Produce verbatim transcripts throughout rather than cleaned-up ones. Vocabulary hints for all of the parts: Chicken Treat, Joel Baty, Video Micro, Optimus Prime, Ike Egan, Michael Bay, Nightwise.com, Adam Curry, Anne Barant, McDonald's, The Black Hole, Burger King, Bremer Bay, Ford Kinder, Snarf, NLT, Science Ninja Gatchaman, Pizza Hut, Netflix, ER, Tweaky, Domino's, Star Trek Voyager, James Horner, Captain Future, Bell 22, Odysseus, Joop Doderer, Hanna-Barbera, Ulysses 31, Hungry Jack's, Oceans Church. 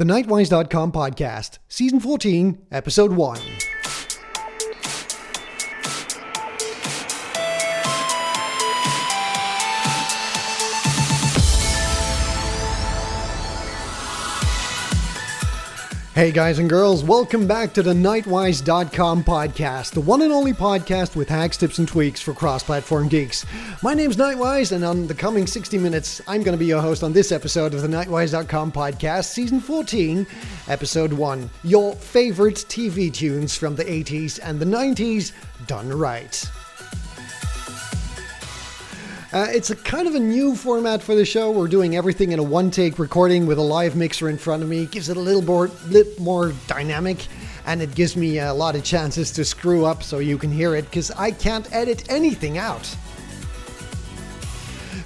The Nightwise dot com Podcast, Season fourteen, Episode one. Hey guys and girls, welcome back to the Nightwise dot com Podcast, the one and only podcast with hacks, tips, and tweaks for cross-platform geeks. My name's Nightwise, and on the coming sixty minutes, I'm going to be your host on this episode of the Nightwise dot com Podcast, Season fourteen, Episode one, your favorite T V tunes from the eighties and the nineties done right. Uh, it's a kind of a new format for the show. We're doing everything in a one-take recording with a live mixer in front of me. It gives it a little more, little more dynamic, and it gives me a lot of chances to screw up so you can hear it, because I can't edit anything out.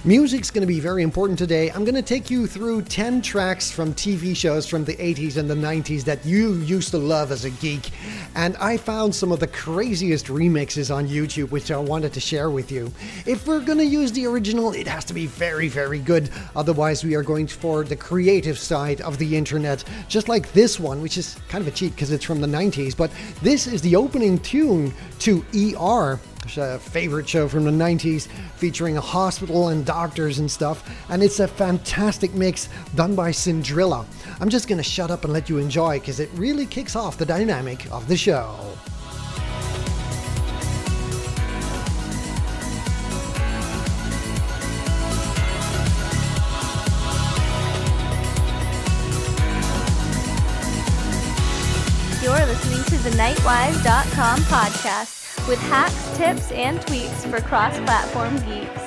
Music's going to be very important today. I'm going to take you through ten tracks from T V shows from the eighties and the nineties that you used to love as a geek. And I found some of the craziest remixes on YouTube, which I wanted to share with you. If we're going to use the original, it has to be very, very good. Otherwise, we are going for the creative side of the internet. Just like this one, which is kind of a cheat because it's from the nineties. But this is the opening tune to E R. A favorite show from the nineties, featuring a hospital and doctors and stuff, and it's a fantastic mix done by Cinderella. I'm just gonna shut up and let you enjoy, because it really kicks off the dynamic of the show. You're listening to the Nightwise dot com Podcast, with hacks, tips, and tweaks for cross-platform geeks.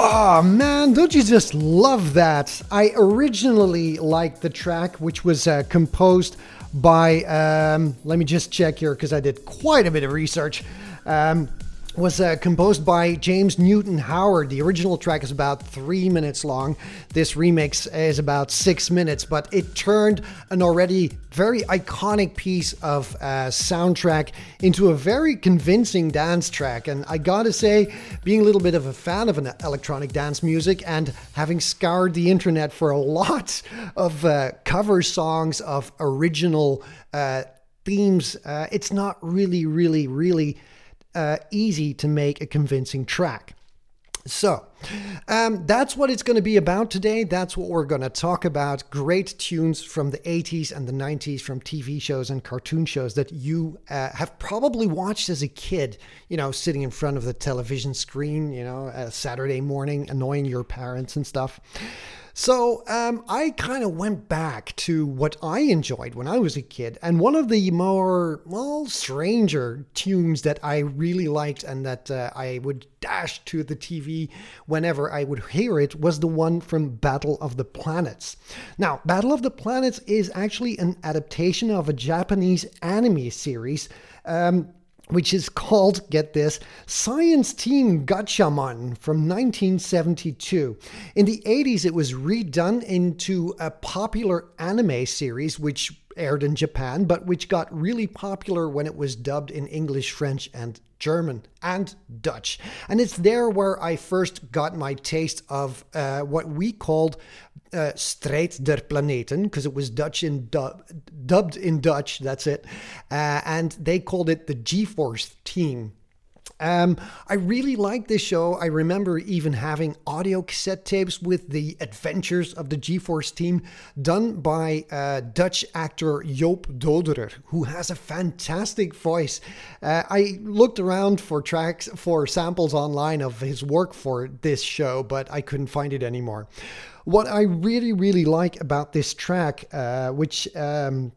Oh man, don't you just love that? I originally liked the track, which was uh, composed by, um, let me just check here because I did quite a bit of research. Um, was uh, composed by James Newton Howard. The original track is about three minutes long. This remix is about six minutes, but it turned an already very iconic piece of uh, soundtrack into a very convincing dance track. And I gotta say, being a little bit of a fan of an electronic dance music and having scoured the internet for a lot of uh, cover songs of original uh, themes, uh, it's not really, really, really... Uh, easy to make a convincing track. So um, that's what it's going to be about today. That's what we're going to talk about. Great tunes from the eighties and the nineties from T V shows and cartoon shows that you uh, have probably watched as a kid, you know, sitting in front of the television screen, you know, uh, Saturday morning, annoying your parents and stuff. So um, I kind of went back to what I enjoyed when I was a kid. And one of the more, well, stranger tunes that I really liked and that uh, I would dash to the T V whenever I would hear it was the one from Battle of the Planets. Now, Battle of the Planets is actually an adaptation of a Japanese anime series, um, which is called, get this, Science Ninja Gatchaman from nineteen seventy-two. In the eighties, it was redone into a popular anime series, which aired in Japan, but which got really popular when it was dubbed in English, French, and German, and Dutch. And it's there where I first got my taste of uh, what we called uh, Strijd der Planeten, because it was Dutch in du- dubbed in Dutch, that's it. Uh, and they called it the G-Force team. Um, I really liked this show. I remember even having audio cassette tapes with the adventures of the G-Force team done by uh, Dutch actor Joop Doderer, who has a fantastic voice. Uh, I looked around for tracks, for samples online of his work for this show, but I couldn't find it anymore. What I really, really like about this track, uh, which um,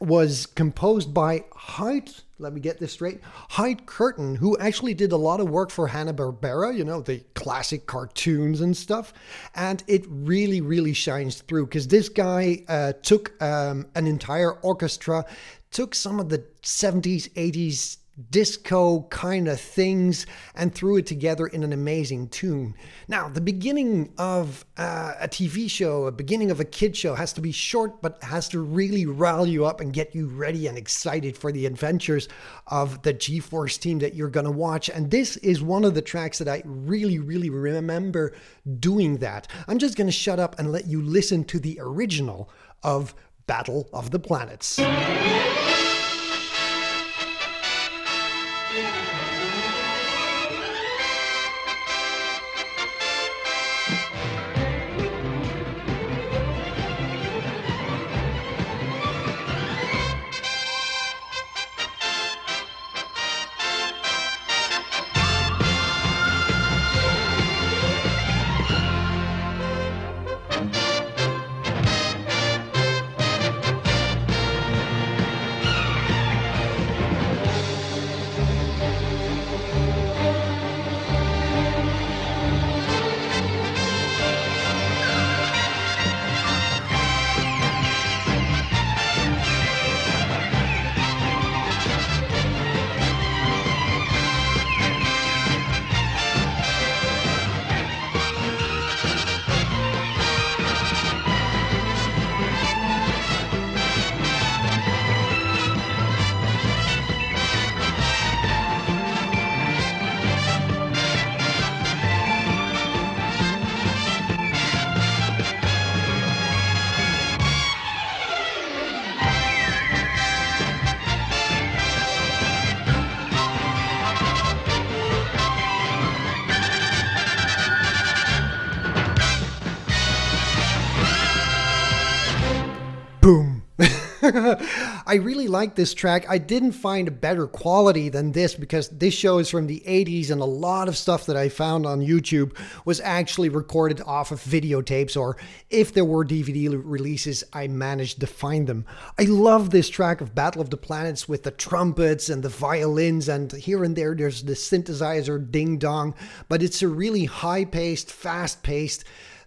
was composed by Hyde Let me get this straight. Hyde Curtin, who actually did a lot of work for Hanna-Barbera, you know, the classic cartoons and stuff. And it really, really shines through because this guy uh, took um, an entire orchestra, took some of the seventies, eighties disco kind of things and threw it together in an amazing tune. Now, the beginning of uh, a T V show, a beginning of a kid show has to be short, but has to really rile you up and get you ready and excited for the adventures of the G-Force team that you're going to watch. And this is one of the tracks that I really, really remember doing that. I'm just going to shut up and let you listen to the original of Battle of the Planets. I really like this track. I didn't find a better quality than this because this show is from the eighties and a lot of stuff that I found on YouTube was actually recorded off of videotapes, or if there were D V D releases, I managed to find them. I love this track of Battle of the Planets with the trumpets and the violins, and here and there there's the synthesizer ding-dong, but it's a really high-paced, fast-paced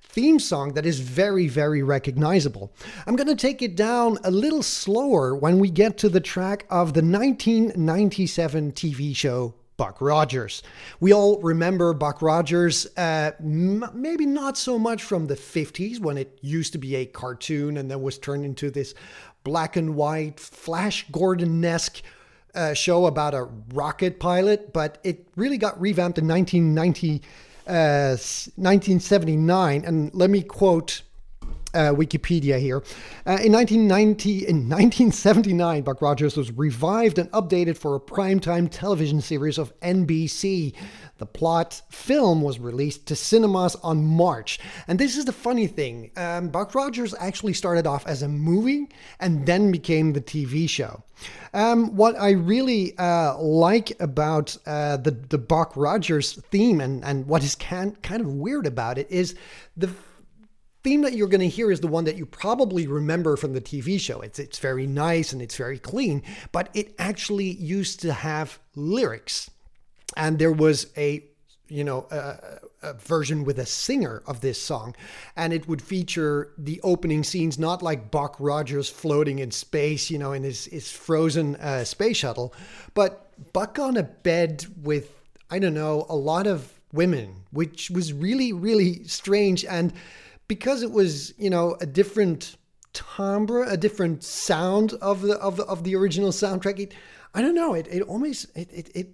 theme song that is very, very recognizable. I'm going to take it down a little slower when we get to the track of the nineteen ninety-seven T V show Buck Rogers. We all remember Buck Rogers, uh, m- maybe not so much from the fifties when it used to be a cartoon and then was turned into this black and white Flash Gordon-esque uh, show about a rocket pilot, but it really got revamped in nineteen ninety, uh, nineteen seventy-nine. And let me quote Uh, Wikipedia here. Uh, in nineteen ninety, in nineteen seventy-nine, Buck Rogers was revived and updated for a primetime television series of N B C. The plot film was released to cinemas on March. And this is the funny thing. Um, Buck Rogers actually started off as a movie and then became the T V show. Um, what I really uh, like about uh, the, the Buck Rogers theme and, and what is can, kind of weird about it is the theme that you're going to hear is the one that you probably remember from the T V show. It's it's very nice and it's very clean, but it actually used to have lyrics. And there was a, you know, a, a version with a singer of this song. And it would feature the opening scenes, not like Buck Rogers floating in space, you know, in his, his frozen uh, space shuttle, but Buck on a bed with, I don't know, a lot of women, which was really, really strange. And because it was, you know, a different timbre, a different sound of the of the, of the original soundtrack. It, I don't know. It it almost it, it it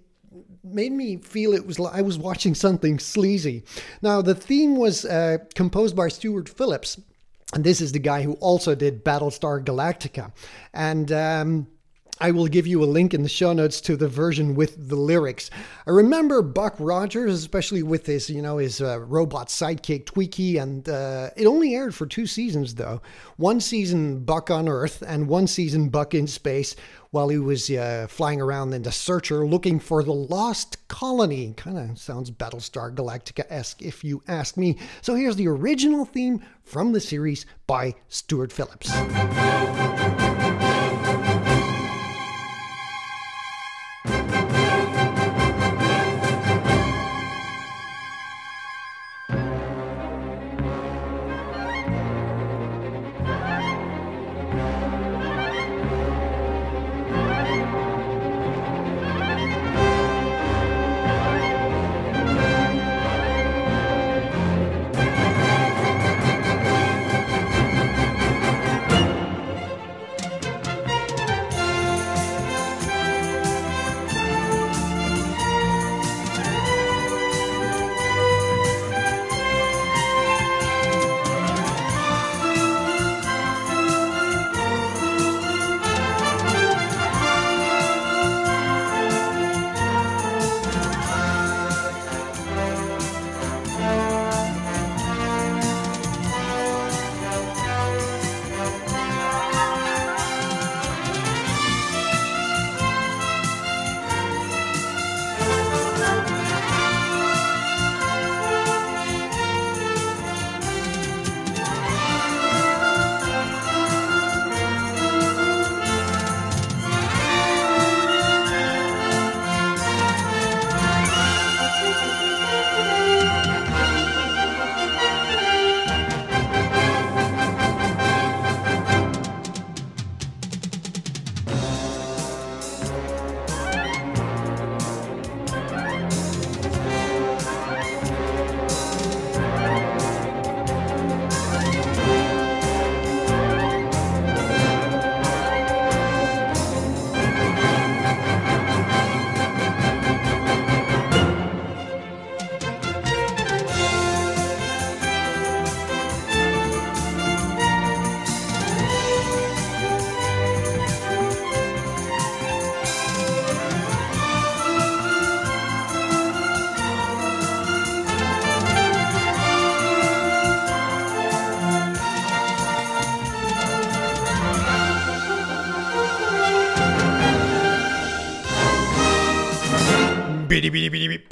made me feel it was like I was watching something sleazy. Now the theme was uh, composed by Stuart Phillips, and this is the guy who also did Battlestar Galactica, and. Um, I will give you a link in the show notes to the version with the lyrics. I remember Buck Rogers, especially with his, you know, his uh, robot sidekick Tweaky, and uh, it only aired for two seasons though. One season Buck on Earth and one season Buck in space while he was uh, flying around in the Searcher looking for the lost colony. Kind of sounds Battlestar Galactica-esque if you ask me. So here's the original theme from the series by Stuart Phillips.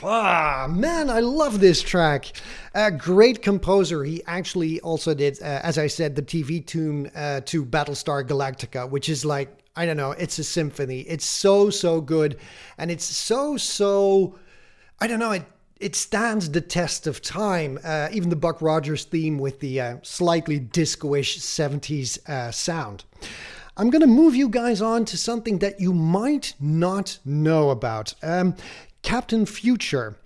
Ah, man, I love this track. A great composer. He actually also did, uh, as I said, the T V tune uh, to Battlestar Galactica, which is like, I don't know, it's a symphony. It's so, so good. And it's so, so, I don't know, it It stands the test of time. Uh, even the Buck Rogers theme with the uh, slightly disco-ish seventies uh, sound. I'm going to move you guys on to something that you might not know about. Um, Captain Future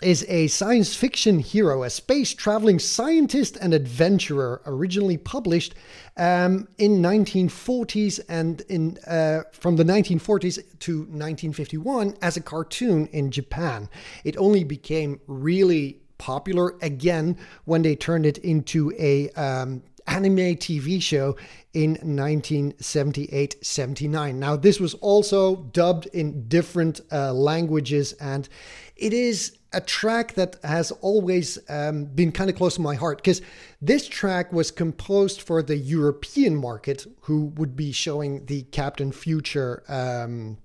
is a science fiction hero, a space-traveling scientist and adventurer, originally published um, in nineteen forties and in uh, from the nineteen forties to nineteen fifty-one as a cartoon in Japan. It only became really popular again when they turned it into a um, anime T V show in nineteen seventy-eight seventy-nine. Now, this was also dubbed in different uh, languages, and it is a track that has always um, been kind of close to my heart, because this track was composed for the European market, who would be showing the Captain Future um,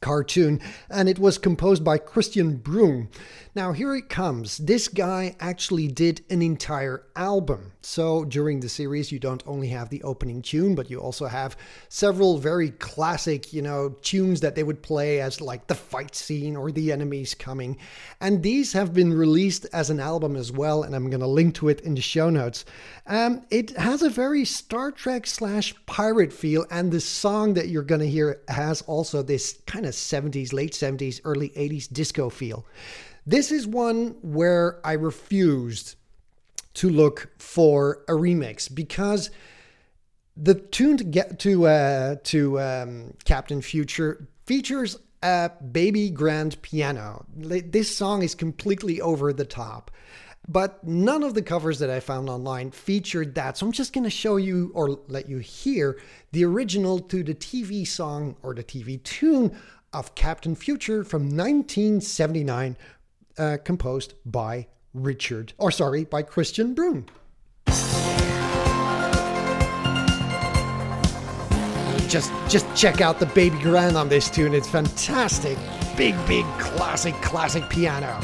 cartoon, and it was composed by Christian Bruhn. Now, here it comes. This guy actually did an entire album. So during the series, you don't only have the opening tune, but you also have several very classic, you know, tunes that they would play as like the fight scene or the enemies coming. And these have been released as an album as well, and I'm going to link to it in the show notes. Um, it has a very Star Trek slash pirate feel, and the song that you're going to hear has also this kind of seventies, late seventies, early eighties disco feel. This is one where I refused to look for a remix, because the tune to get to uh, to um, Captain Future features a baby grand piano. This song is completely over the top, but none of the covers that I found online featured that. So I'm just going to show you, or let you hear, the original to the T V song or the T V tune of Captain Future from nineteen seventy-nine. Uh, composed by Richard, or sorry, by Christian Bruhn. Just, just check out the baby grand on this tune. It's fantastic. Big, big, classic, classic piano.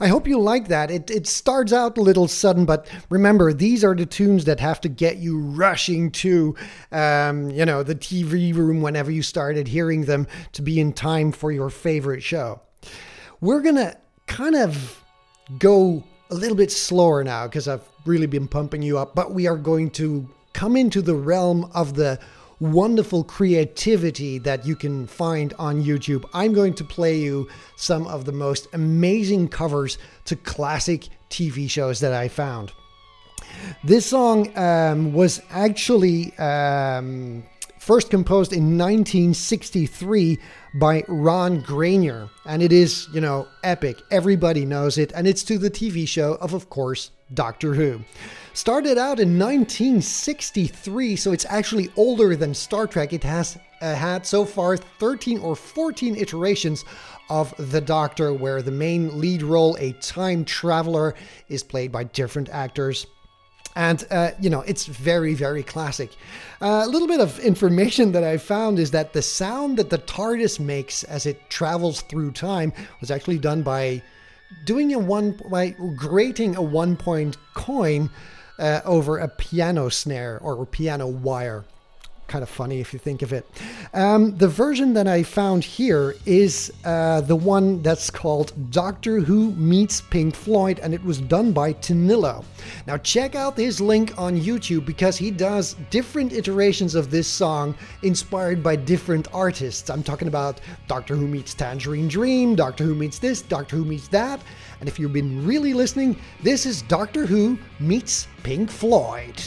I hope you like that. It it starts out a little sudden, but remember, these are the tunes that have to get you rushing to, um, you know, the T V room whenever you started hearing them, to be in time for your favorite show. We're going to kind of go a little bit slower now, because I've really been pumping you up, but we are going to come into the realm of the wonderful creativity that you can find on YouTube. I'm going to play you some of the most amazing covers to classic T V shows that I found. This song um, was actually um, first composed in nineteen sixty-three by Ron Grainer, and it is, you know, epic. Everybody knows it, and it's to the T V show of, of course, Doctor Who. Started out in nineteen sixty-three, so it's actually older than Star Trek. It has uh, had so far thirteen or fourteen iterations of the Doctor, where the main lead role, a time traveler, is played by different actors. And, uh, you know, it's very, very classic. Uh, a little bit of information that I found is that the sound that the TARDIS makes as it travels through time was actually done by doing a one, by grating a one-point coin uh, over a piano snare or a piano wire. Kind of funny if you think of it. Um, the version that I found here is uh, the one that's called Doctor Who Meets Pink Floyd, and it was done by Tinello. Now check out his link on YouTube, because he does different iterations of this song inspired by different artists. I'm talking about Doctor Who Meets Tangerine Dream, Doctor Who Meets this, Doctor Who Meets that. And if you've been really listening, this is Doctor Who Meets Pink Floyd.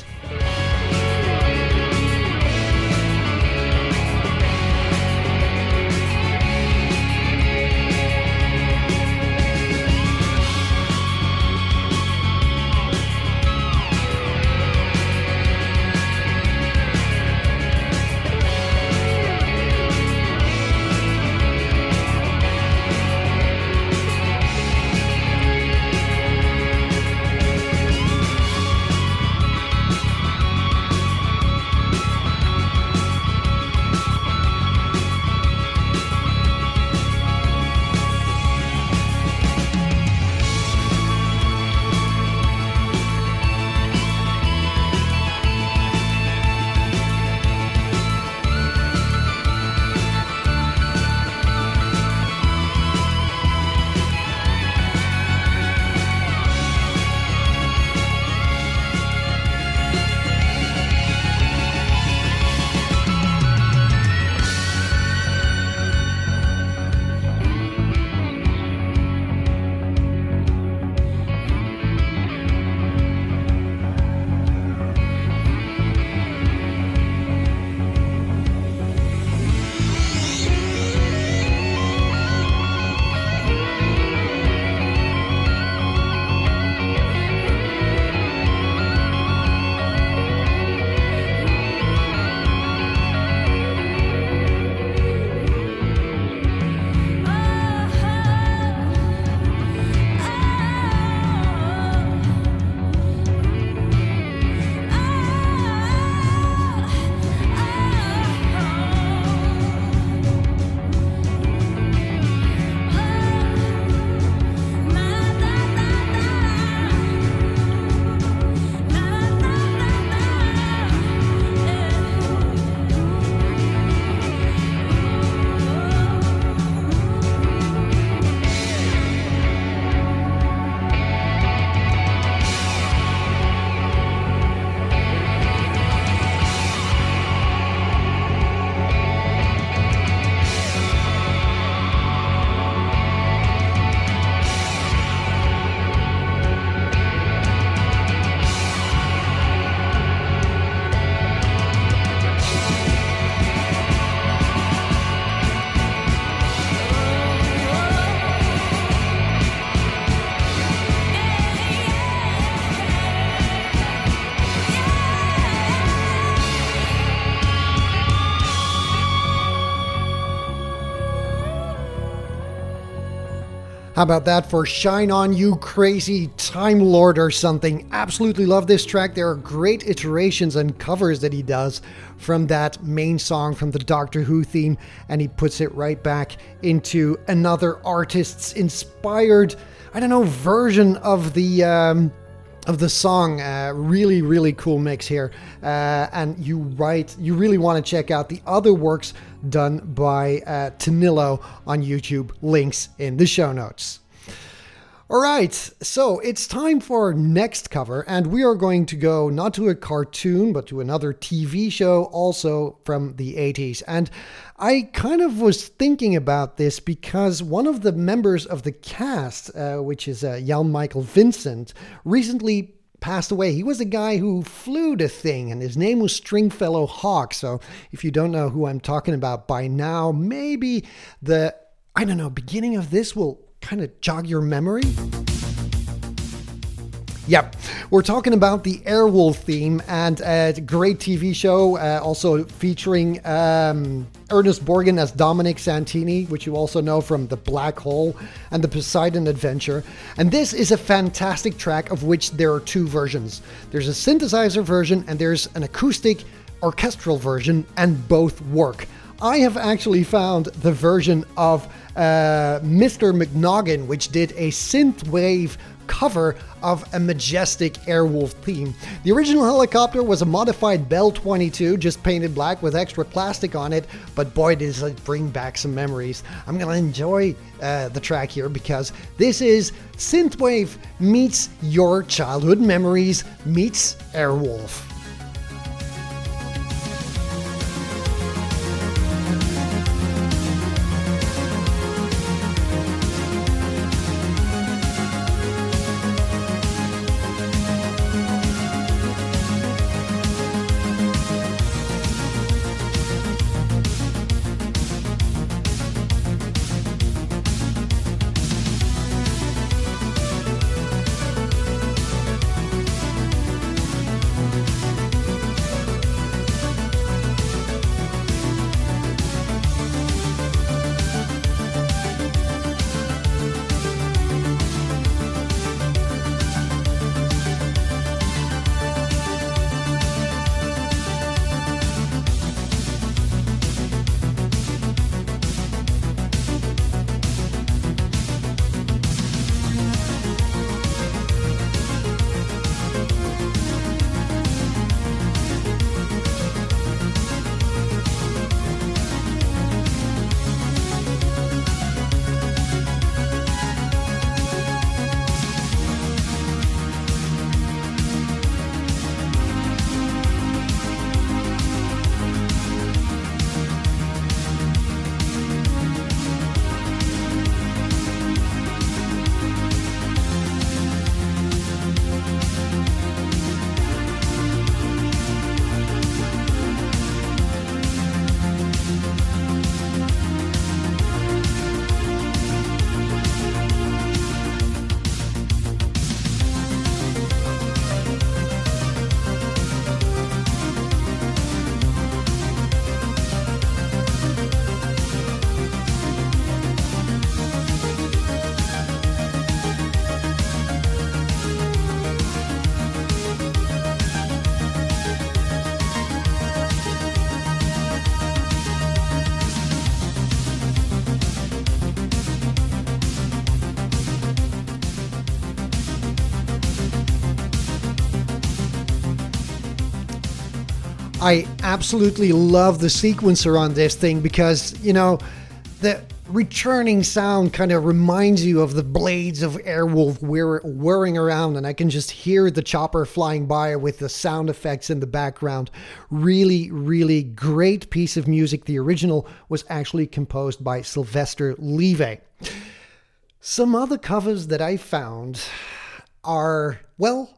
How about that for Shine On You Crazy Time Lord or something? Absolutely love this track. There are great iterations and covers that he does from that main song from the Doctor Who theme, and he puts it right back into another artist's inspired, I don't know, version of the um, of the song. Uh, really, really cool mix here. Uh, and you right, you really want to check out the other works done by uh, Tinello on YouTube. Links in the show notes. All right, so it's time for our next cover, and we are going to go not to a cartoon, but to another T V show also from the eighties. And I kind of was thinking about this because one of the members of the cast, uh, which is uh, Jan-Michael Vincent, recently passed away. He was a guy who flew the thing, and his name was Stringfellow Hawk. So if you don't know who I'm talking about by now, maybe the, I don't know, beginning of this will kind of jog your memory. Yep, we're talking about the Airwolf theme, and a great T V show, uh, also featuring um, Ernest Borgnine as Dominic Santini, which you also know from The Black Hole and The Poseidon Adventure. And this is a fantastic track, of which there are two versions. There's a synthesizer version and there's an acoustic orchestral version, and both work. I have actually found the version of uh, Mister McNoggin, which did a synthwave cover of a majestic Airwolf theme. The original helicopter was a modified Bell twenty-two, just painted black with extra plastic on it, but boy, does it bring back some memories. I'm gonna enjoy uh, the track here, because this is synthwave meets your childhood memories meets Airwolf. I absolutely love the sequencer on this thing, because, you know, the returning sound kind of reminds you of the blades of Airwolf whir- whirring around, and I can just hear the chopper flying by with the sound effects in the background. Really, really great piece of music. The original was actually composed by Sylvester Levay. Some other covers that I found are, well,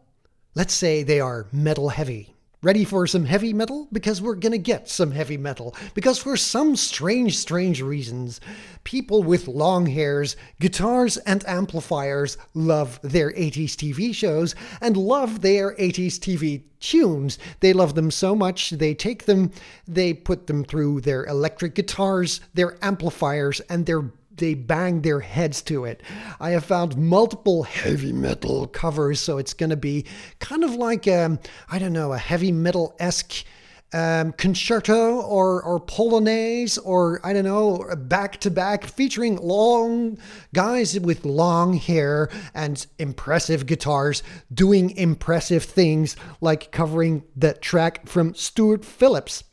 let's say they are metal heavy. Ready for some heavy metal? Because we're gonna get some heavy metal. Because for some strange, strange reasons, people with long hairs, guitars, and amplifiers love their eighties T V shows and love their eighties T V tunes. They love them so much, they take them, they put them through their electric guitars, their amplifiers, and their they bang their heads to it. I have found multiple heavy metal covers, so it's going to be kind of like, um, I don't know, a heavy metal-esque um, concerto or, or polonaise, or I don't know, back-to-back, featuring long guys with long hair and impressive guitars doing impressive things, like covering the track from Stuart Phillips.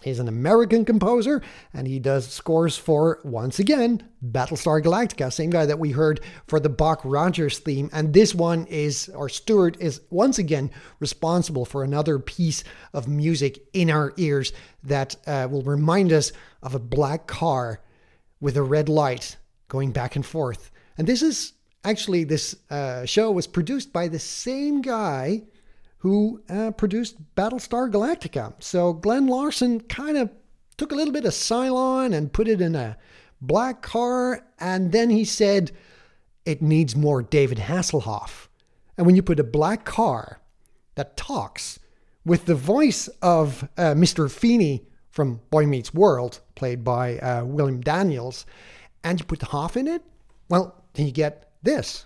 He's an American composer, and he does scores for, once again, Battlestar Galactica, same guy that we heard for the Buck Rogers theme. And this one is, or Stuart is once again responsible for another piece of music in our ears that uh, will remind us of a black car with a red light going back and forth. And this is, actually, this uh, show was produced by the same guy who uh, produced Battlestar Galactica. So Glenn Larson kind of took a little bit of Cylon and put it in a black car, and then he said, it needs more David Hasselhoff. And when you put a black car that talks with the voice of uh, Mister Feeney from Boy Meets World, played by uh, William Daniels, and you put the Hoff in it, well, then you get this.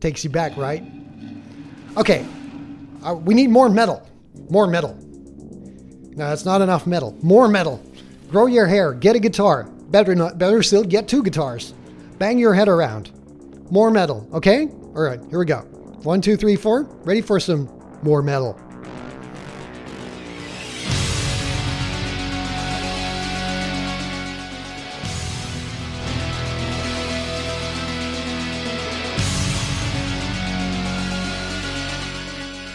Takes you back, right? Okay, uh, we need more metal. More metal. No, that's not enough metal. More metal. Grow your hair. Get a guitar. Better not. Better still, get two guitars. Bang your head around. More metal. Okay? All right, here we go. One, two, three, four. Ready for some more metal.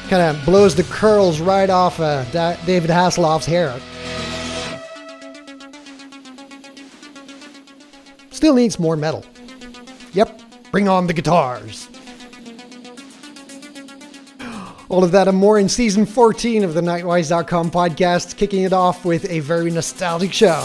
Kind of blows the curls right off uh, David Hasselhoff's hair. Still needs more metal. Yep, bring on the guitars. All of that and more in season fourteen of the Nightwise dot com podcast, kicking it off with a very nostalgic show.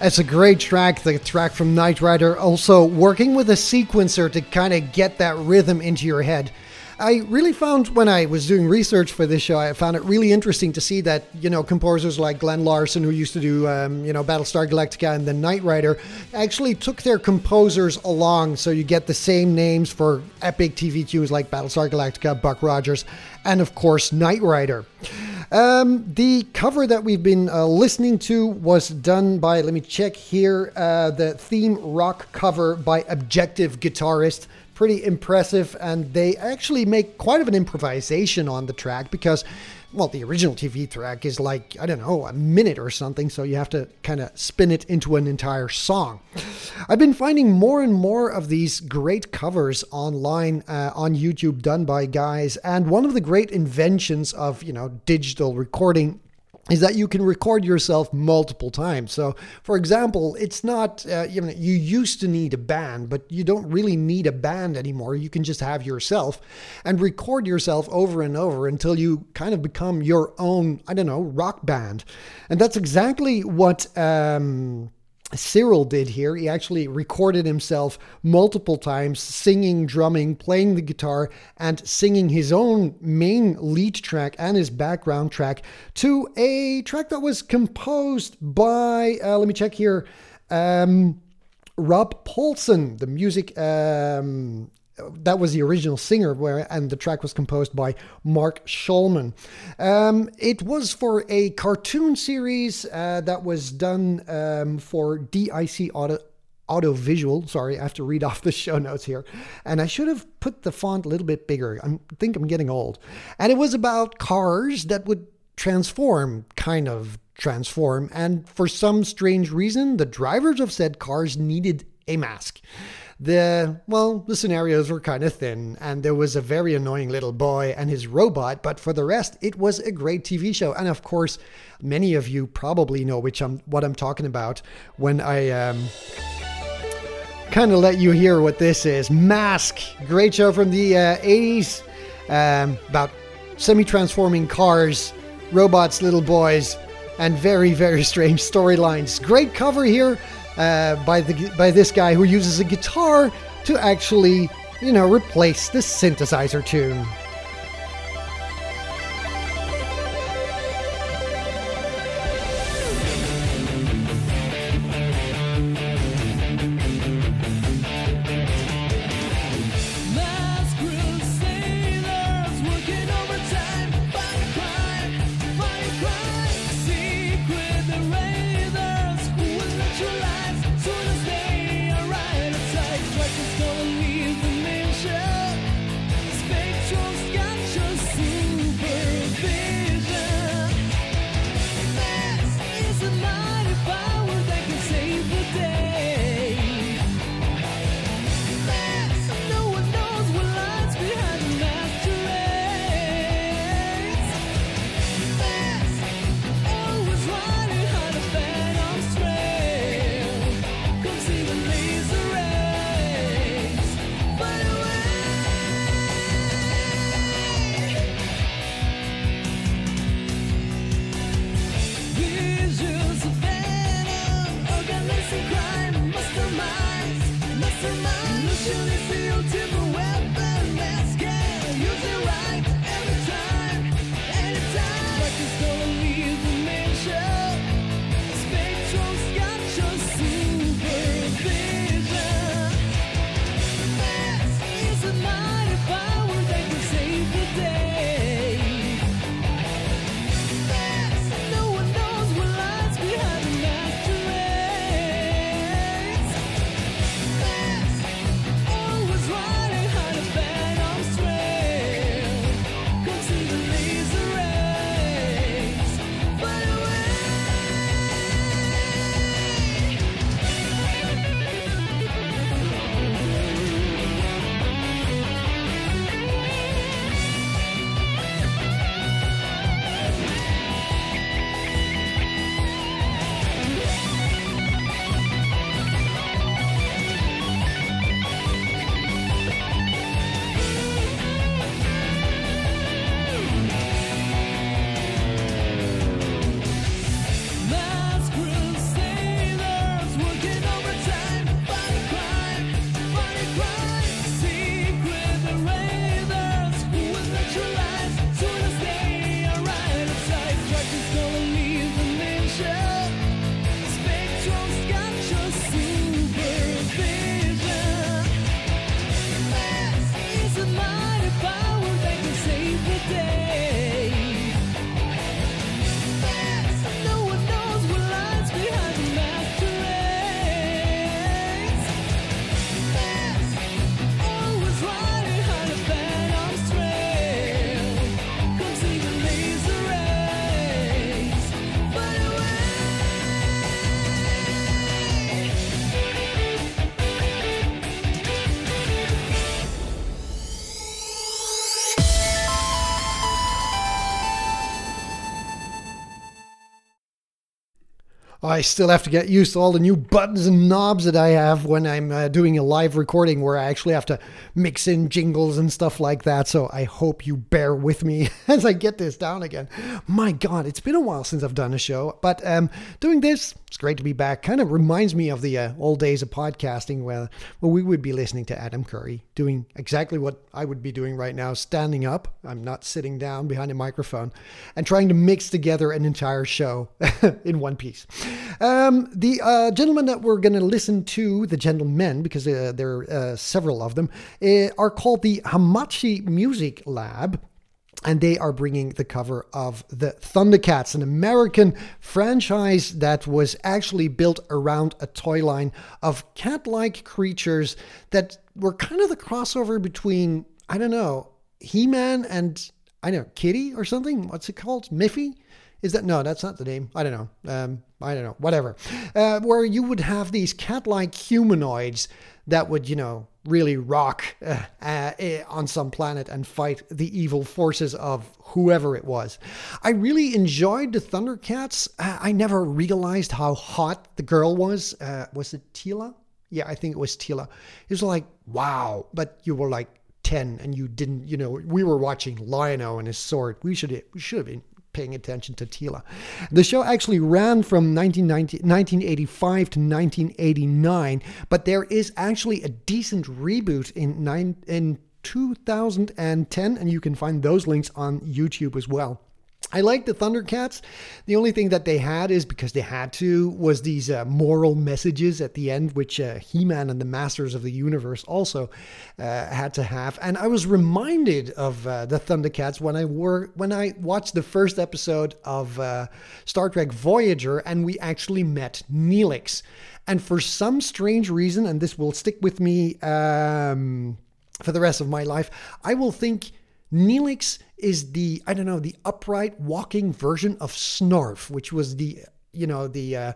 It's a great track, the track from Knight Rider, also working with a sequencer to kind of get that rhythm into your head. I really found, when I was doing research for this show, I found it really interesting to see that, you know, composers like Glenn Larson, who used to do, um, you know, Battlestar Galactica and then Knight Rider, actually took their composers along, so you get the same names for epic T V cues like Battlestar Galactica, Buck Rogers, and of course, Knight Rider. Um, the cover that we've been uh, listening to was done by, let me check here, uh, the theme rock cover by Objective Guitarist. Pretty impressive, and they actually make quite of an improvisation on the track because, well, the original T V track is like, I don't know, a minute or something, so you have to kind of spin it into an entire song. I've been finding more and more of these great covers online uh, on YouTube done by guys, and one of the great inventions of, you know, digital recording is that you can record yourself multiple times. So, for example, it's not, uh, you know, you used to need a band, but you don't really need a band anymore. You can just have yourself and record yourself over and over until you kind of become your own, I don't know, rock band. And that's exactly what um, Cyril did here. He actually recorded himself multiple times, singing, drumming, playing the guitar, and singing his own main lead track and his background track to a track that was composed by, uh, let me check here, um, Rob Paulsen. The music, um, that was the original singer, where, and the track was composed by Mark Shulman. Um, it was for a cartoon series uh, that was done um, for D I C Auto. Audio-visual, sorry, I have to read off the show notes here. And I should have put the font a little bit bigger. I think I'm getting old. And it was about cars that would transform, kind of transform. And for some strange reason, the drivers of said cars needed a mask. The, well, the scenarios were kind of thin, and there was a very annoying little boy and his robot, but for the rest, it was a great T V show. And of course, many of you probably know which I'm, what I'm talking about when I... Um, kind of let you hear what this is. M A S K, great show from the uh, eighties, um, about semi-transforming cars, robots, little boys, and very, very strange storylines. Great cover here uh, by the by this guy who uses a guitar to actually, you know, replace the synthesizer tune. I still have to get used to all the new buttons and knobs that I have when I'm uh, doing a live recording where I actually have to mix in jingles and stuff like that. So I hope you bear with me as I get this down again. My God, it's been a while since I've done a show, but um, doing this, it's great to be back. Kind of reminds me of the uh, old days of podcasting where, where we would be listening to Adam Curry doing exactly what I would be doing right now, standing up. I'm not sitting down behind a microphone and trying to mix together an entire show in one piece. Um, the uh, gentlemen that we're going to listen to, the gentlemen, because uh, there are uh, several of them, uh, are called the Hamachi Music Lab. And they are bringing the cover of the Thundercats, an American franchise that was actually built around a toy line of cat-like creatures that were kind of the crossover between, I don't know, He-Man and, I don't know, Kitty or something? What's it called? Miffy? Is that, no, that's not the name. I don't know. Um, I don't know. Whatever. Uh, where you would have these cat-like humanoids that would, you know, really rock uh, uh, on some planet and fight the evil forces of whoever it was. I really enjoyed the Thundercats. Uh, I never realized how hot the girl was. Uh, was it Tila? Yeah, I think it was Tila. It was like, wow. But you were like ten and you didn't, you know, we were watching Lion-O and his sword. We should, we should have been paying attention to Tila. The show actually ran from nineteen eighty-five to nineteen eighty-nine, but there is actually a decent reboot in, nine, in two thousand ten, and you can find those links on YouTube as well. I like the Thundercats. The only thing that they had is, because they had to, was these uh, moral messages at the end, which uh, He-Man and the Masters of the Universe also uh, had to have. And I was reminded of uh, the Thundercats when I were when I watched the first episode of uh, Star Trek Voyager, and we actually met Neelix. And for some strange reason, and this will stick with me um, for the rest of my life, I will think Neelix is the, I don't know, the upright walking version of Snarf, which was the, you know, the uh,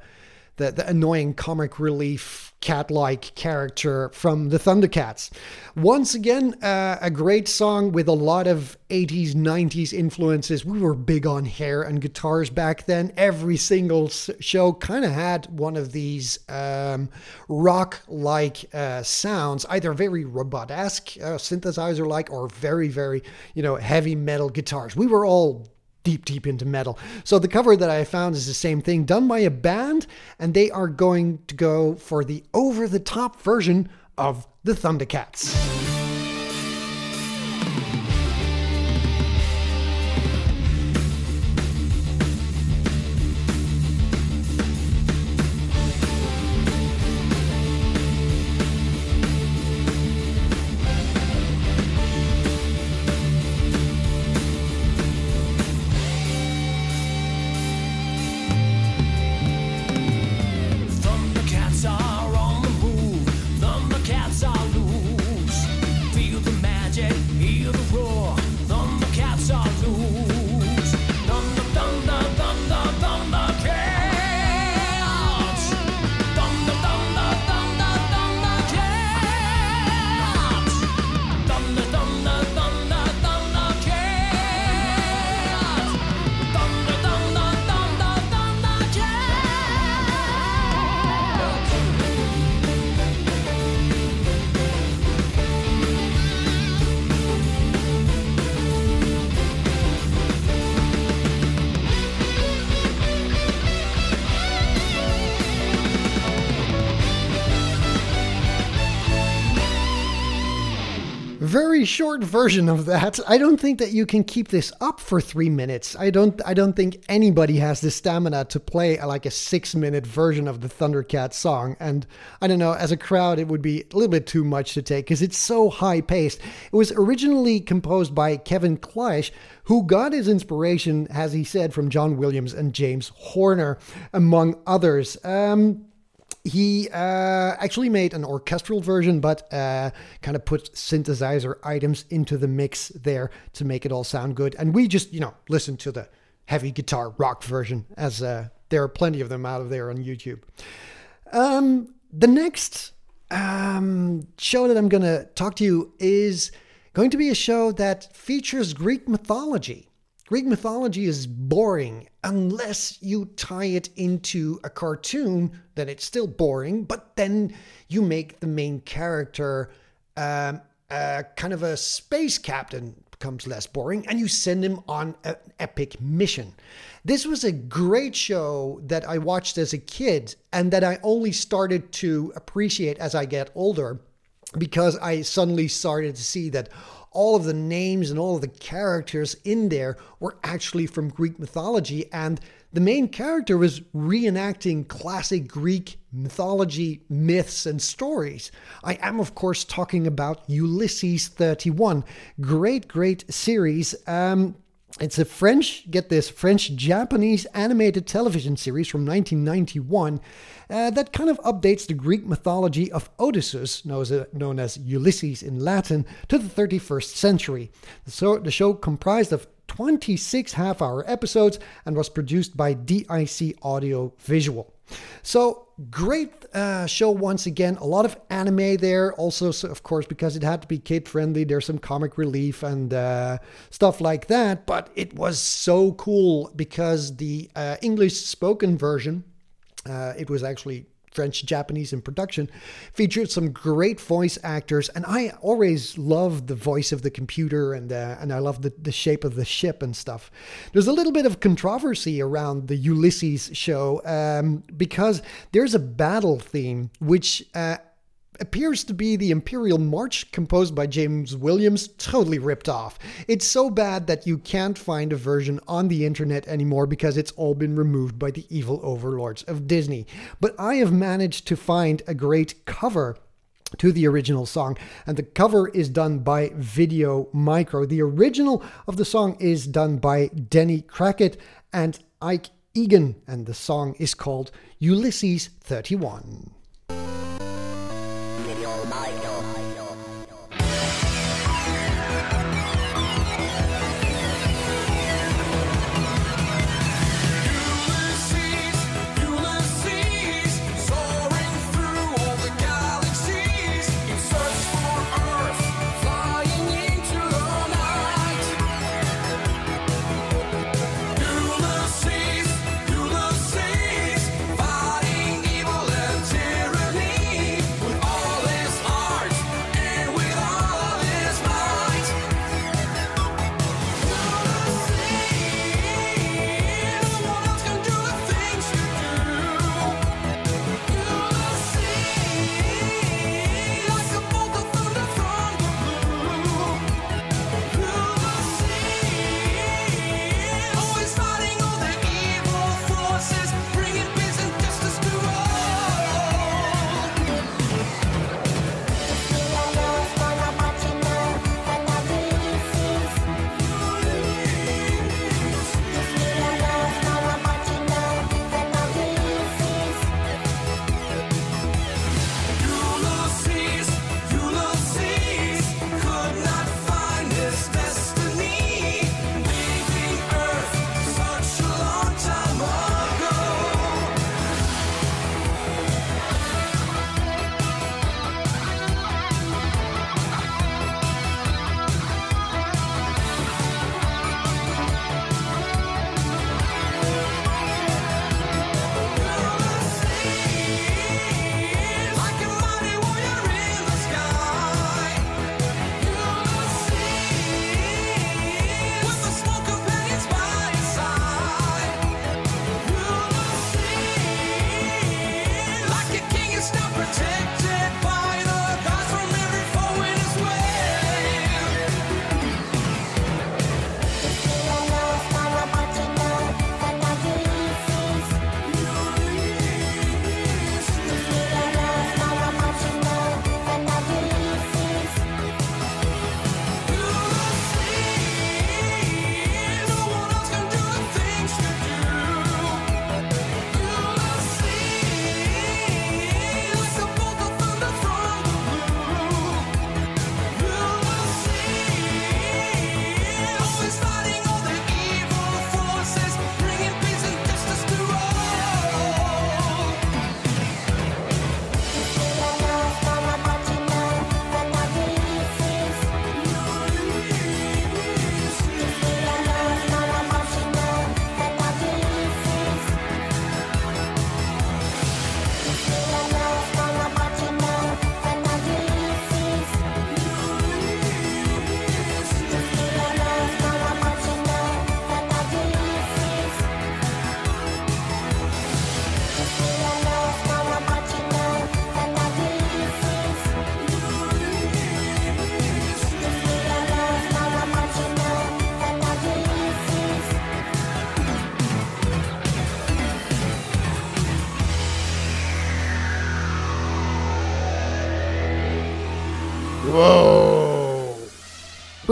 the, the annoying comic relief cat-like character from the Thundercats. Once again, uh, a great song with a lot of eighties, nineties influences. We were big on hair and guitars back then. Every single show kind of had one of these um, rock-like uh, sounds, either very robot-esque, uh, synthesizer-like, or very, very, you know, heavy metal guitars. We were all deep, deep into metal. So the cover that I found is the same thing, done by a band, and they are going to go for the over-the-top version of the Thundercats. Very short version of that. I don't think that you can keep this up for three minutes. I don't I don't think anybody has the stamina to play a, like a six-minute version of the Thundercats song. And I don't know, as a crowd, it would be a little bit too much to take because it's so high-paced. It was originally composed by Kevin Kleisch, who got his inspiration, as he said, from John Williams and James Horner, among others. Um... He uh, actually made an orchestral version, but uh, kind of put synthesizer items into the mix there to make it all sound good. And we just, you know, listen to the heavy guitar rock version, as uh, there are plenty of them out of there on YouTube. Um, the next um, show that I'm going to talk to you is going to be a show that features Greek mythology. Greek mythology is boring unless you tie it into a cartoon, then it's still boring, but then you make the main character um, uh, kind of a space captain, becomes less boring, and you send him on an epic mission. This was a great show that I watched as a kid and that I only started to appreciate as I get older, because I suddenly started to see that all of the names and all of the characters in there were actually from Greek mythology, and the main character was reenacting classic Greek mythology, myths, and stories. I am, of course, talking about Ulysses thirty-one. Great, great series. Um, it's a French, get this, French-Japanese animated television series from nineteen ninety-one uh, that kind of updates the Greek mythology of Odysseus, known as Ulysses in Latin, to the thirty-first century. So the show comprised of twenty-six half-hour episodes and was produced by D I C Audio Visual. So great uh, show once again. A lot of anime there. Also, so of course, because it had to be kid-friendly, there's some comic relief and uh, stuff like that. But it was so cool because the uh, English-spoken version, uh, it was actually French-Japanese in production, featured some great voice actors, and I always love the voice of the computer, and uh, and I love the, the shape of the ship and stuff. There's a little bit of controversy around the Ulysses show um, because there's a battle theme, which uh, appears to be the Imperial March composed by James Williams, totally ripped off. It's so bad that you can't find a version on the internet anymore because it's all been removed by the evil overlords of Disney. But I have managed to find a great cover to the original song, and the cover is done by Video Micro. The original of the song is done by Denny Crackett and Ike Egan, and the song is called Ulysses thirty-one.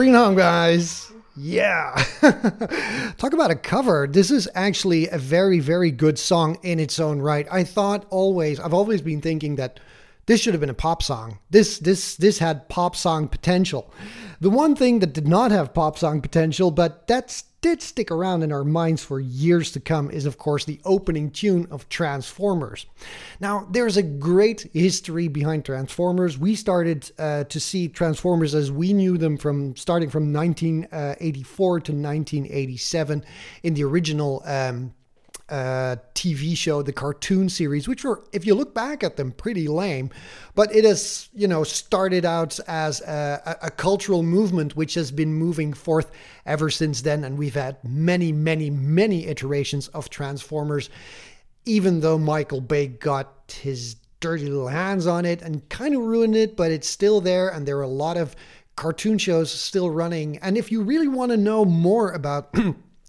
Bring it on, guys. Yeah. Talk about a cover. This is actually a very, very good song in its own right. I thought always, I've always been thinking that this should have been a pop song. This, this, this had pop song potential. The one thing that did not have pop song potential, but that's did stick around in our minds for years to come, is of course the opening tune of Transformers. Now, there's a great history behind Transformers. We started uh, to see Transformers as we knew them from starting from nineteen eighty-four to nineteen eighty-seven in the original um, uh, T V show, the cartoon series, which were, if you look back at them, pretty lame. But it has, you know, started out as a, a cultural movement, which has been moving forth ever since then. And we've had many, many, many iterations of Transformers, even though Michael Bay got his dirty little hands on it and kind of ruined it, but it's still there. And there are a lot of cartoon shows still running. And if you really want to know more about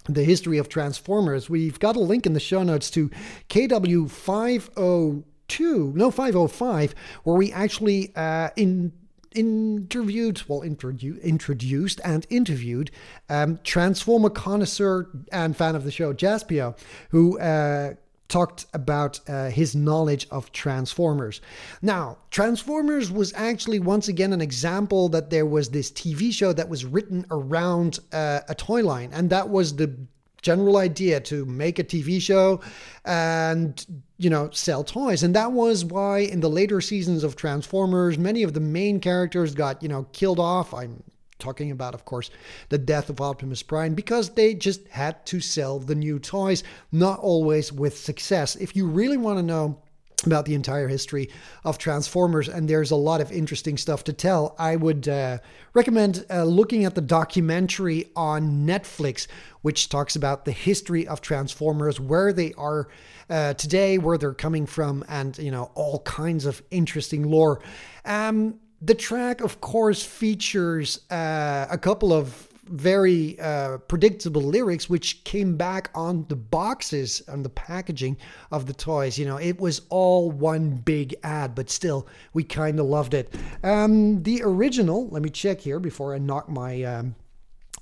the history of Transformers, we've got a link in the show notes to K W five oh two, no, five oh five, where we actually uh, in, interviewed, well, introdu- introduced and interviewed um, Transformer connoisseur and fan of the show, Jaspio, who uh, talked about uh, his knowledge of Transformers. Now, Transformers was actually once again an example that there was this T V show that was written around uh, a toy line, and that was the general idea, to make a T V show and, you know, sell toys. And that was why in the later seasons of Transformers, many of the main characters got, you know, killed off. I'm talking about, of course, the death of Optimus Prime, because they just had to sell the new toys, not always with success. If you really want to know about the entire history of Transformers, and there's a lot of interesting stuff to tell, I would uh, recommend uh, looking at the documentary on Netflix, which talks about the history of Transformers, where they are uh, today, where they're coming from, and, you know, all kinds of interesting lore. Um, the track, of course, features uh, a couple of very uh, predictable lyrics, which came back on the boxes and the packaging of the toys. You know, it was all one big ad, but still, we kind of loved it. Um, the original, let me check here before I knock my um,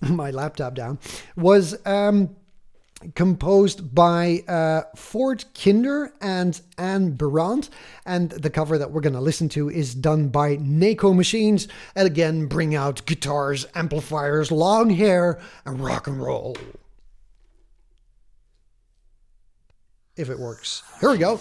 my laptop down, was um, composed by uh, Ford Kinder and Anne Barant, and the cover that we're going to listen to is done by Naco Machines, and again, bring out guitars, amplifiers, long hair, and rock and roll. If it works. Here we go.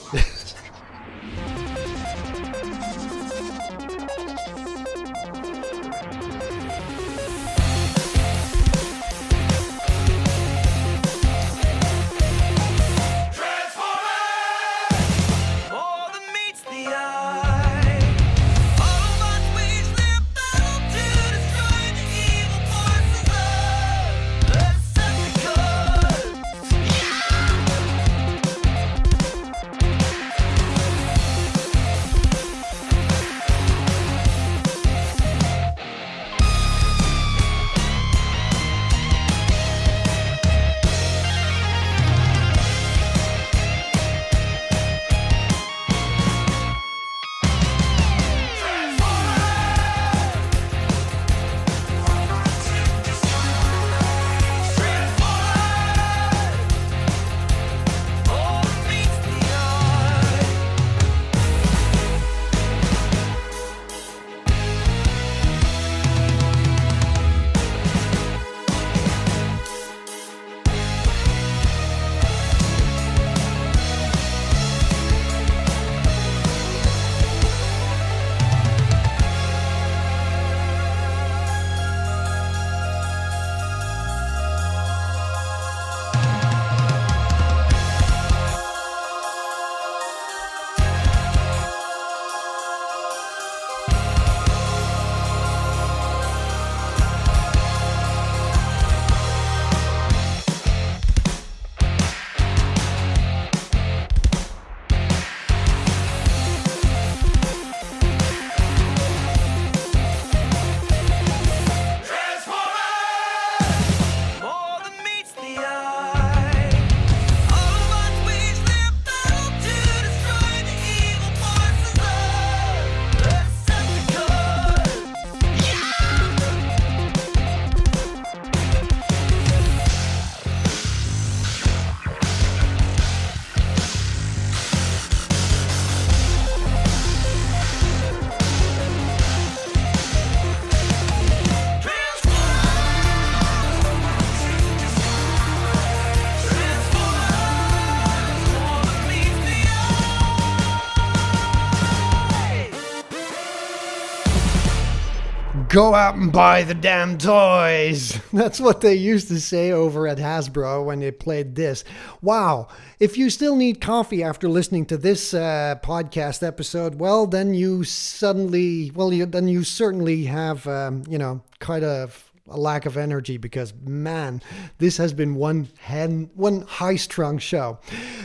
go out and buy the damn toys. That's what they used to say over at Hasbro when they played this. Wow. If you still need coffee after listening to this uh, podcast episode, well, then you suddenly, well, you, then you certainly have, um, you know, kind of a lack of energy, because man, this has been one hen, one high-strung show.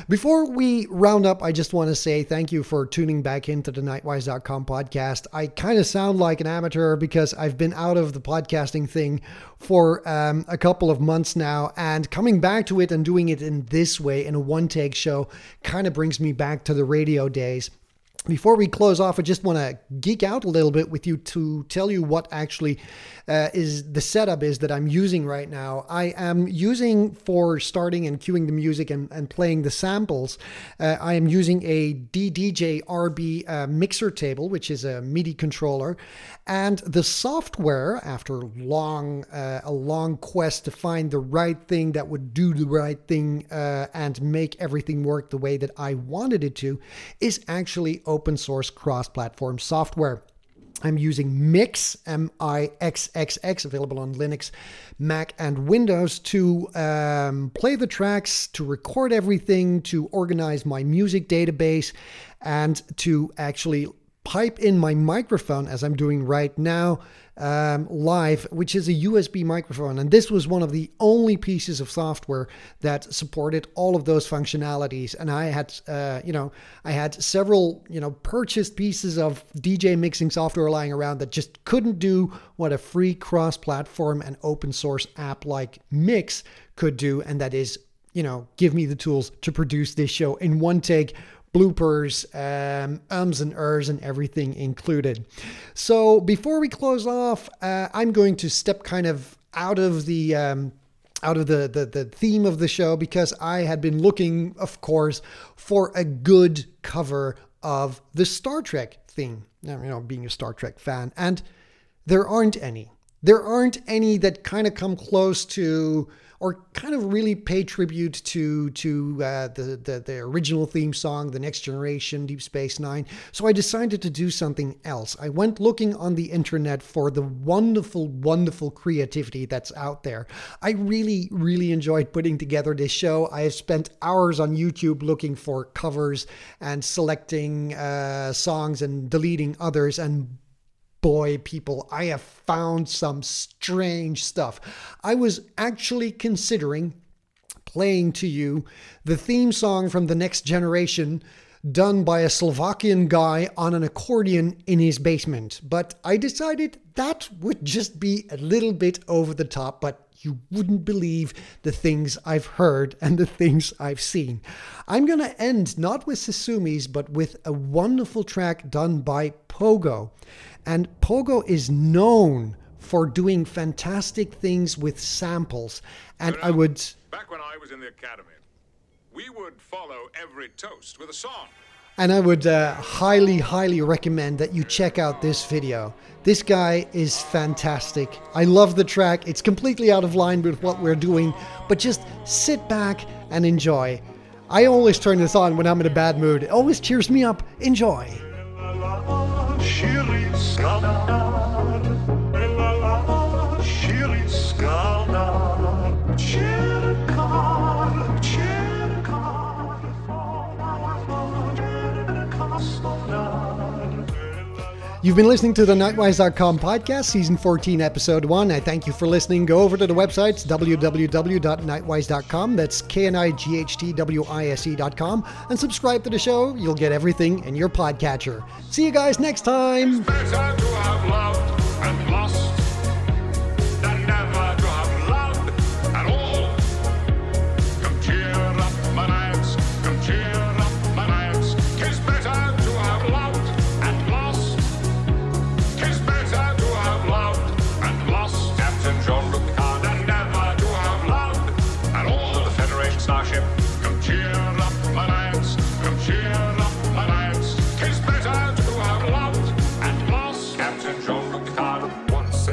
Before we round up, I just want to say thank you for tuning back into the Nightwise dot com podcast. I kind of sound like an amateur because I've been out of the podcasting thing for um, a couple of months now, and coming back to it and doing it in this way, in a one-take show, kind of brings me back to the radio days. Before we close off, I just want to geek out a little bit with you to tell you what actually uh, is the setup is that I'm using right now. I am using for starting and cueing the music and, and playing the samples. Uh, I am using a D D J R B uh, mixer table, which is a MIDI controller, and the software. After long uh, a long quest to find the right thing that would do the right thing uh, and make everything work the way that I wanted it to, is actually open source cross-platform software. I'm using Mix, M I X X X, available on Linux, Mac, and Windows, to um, play the tracks, to record everything, to organize my music database, and to actually pipe in my microphone, as I'm doing right now, um, live, which is a U S B microphone. And this was one of the only pieces of software that supported all of those functionalities. And I had, uh, you know, I had several, you know, purchased pieces of D J mixing software lying around that just couldn't do what a free cross-platform and open source app like Mix could do. And that is, you know, give me the tools to produce this show in one take, bloopers, um, ums and ers and everything included. So before we close off, uh, I'm going to step kind of out of the um, out of the, the the theme of the show, because I had been looking, of course, for a good cover of the Star Trek theme. You know, being a Star Trek fan, and there aren't any. There aren't any that kind of come close to, or kind of really pay tribute to to uh, the, the the original theme song, The Next Generation, Deep Space Nine. So I decided to do something else. I went looking on the internet for the wonderful, wonderful creativity that's out there. I really, really enjoyed putting together this show. I have spent hours on YouTube looking for covers and selecting uh, songs and deleting others, and boy, people, I have found some strange stuff. I was actually considering playing to you the theme song from The Next Generation done by a Slovakian guy on an accordion in his basement, but I decided that would just be a little bit over the top, but you wouldn't believe the things I've heard and the things I've seen. I'm going to end not with Susumi's, but with a wonderful track done by Pogo. And Pogo is known for doing fantastic things with samples. And you know, I would... Back when I was in the academy, we would follow every toast with a song. And I would uh, highly, highly recommend that you check out this video. This guy is fantastic. I love the track. It's completely out of line with what we're doing, but just sit back and enjoy. I always turn this on when I'm in a bad mood. It always cheers me up. Enjoy. You've been listening to the Nightwise dot com podcast, Season fourteen, Episode one. I thank you for listening. Go over to the websites, w w w dot nightwise dot com. That's K N I G H T W I S E dot com. And subscribe to the show. You'll get everything in your podcatcher. See you guys next time. Once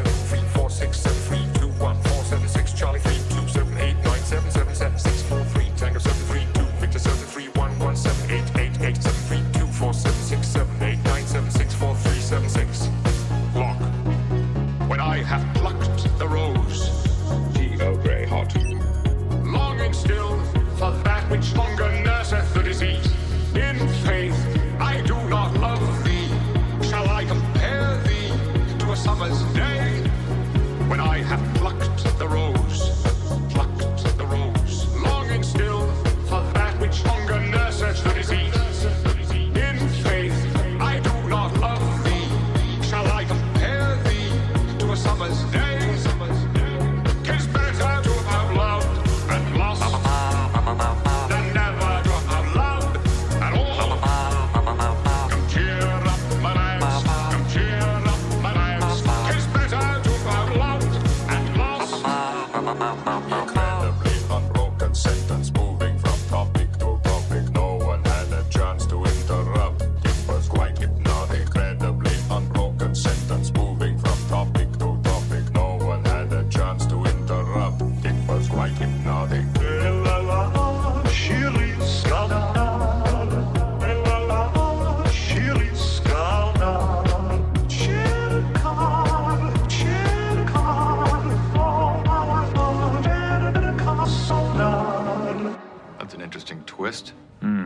That's an interesting twist. Mm.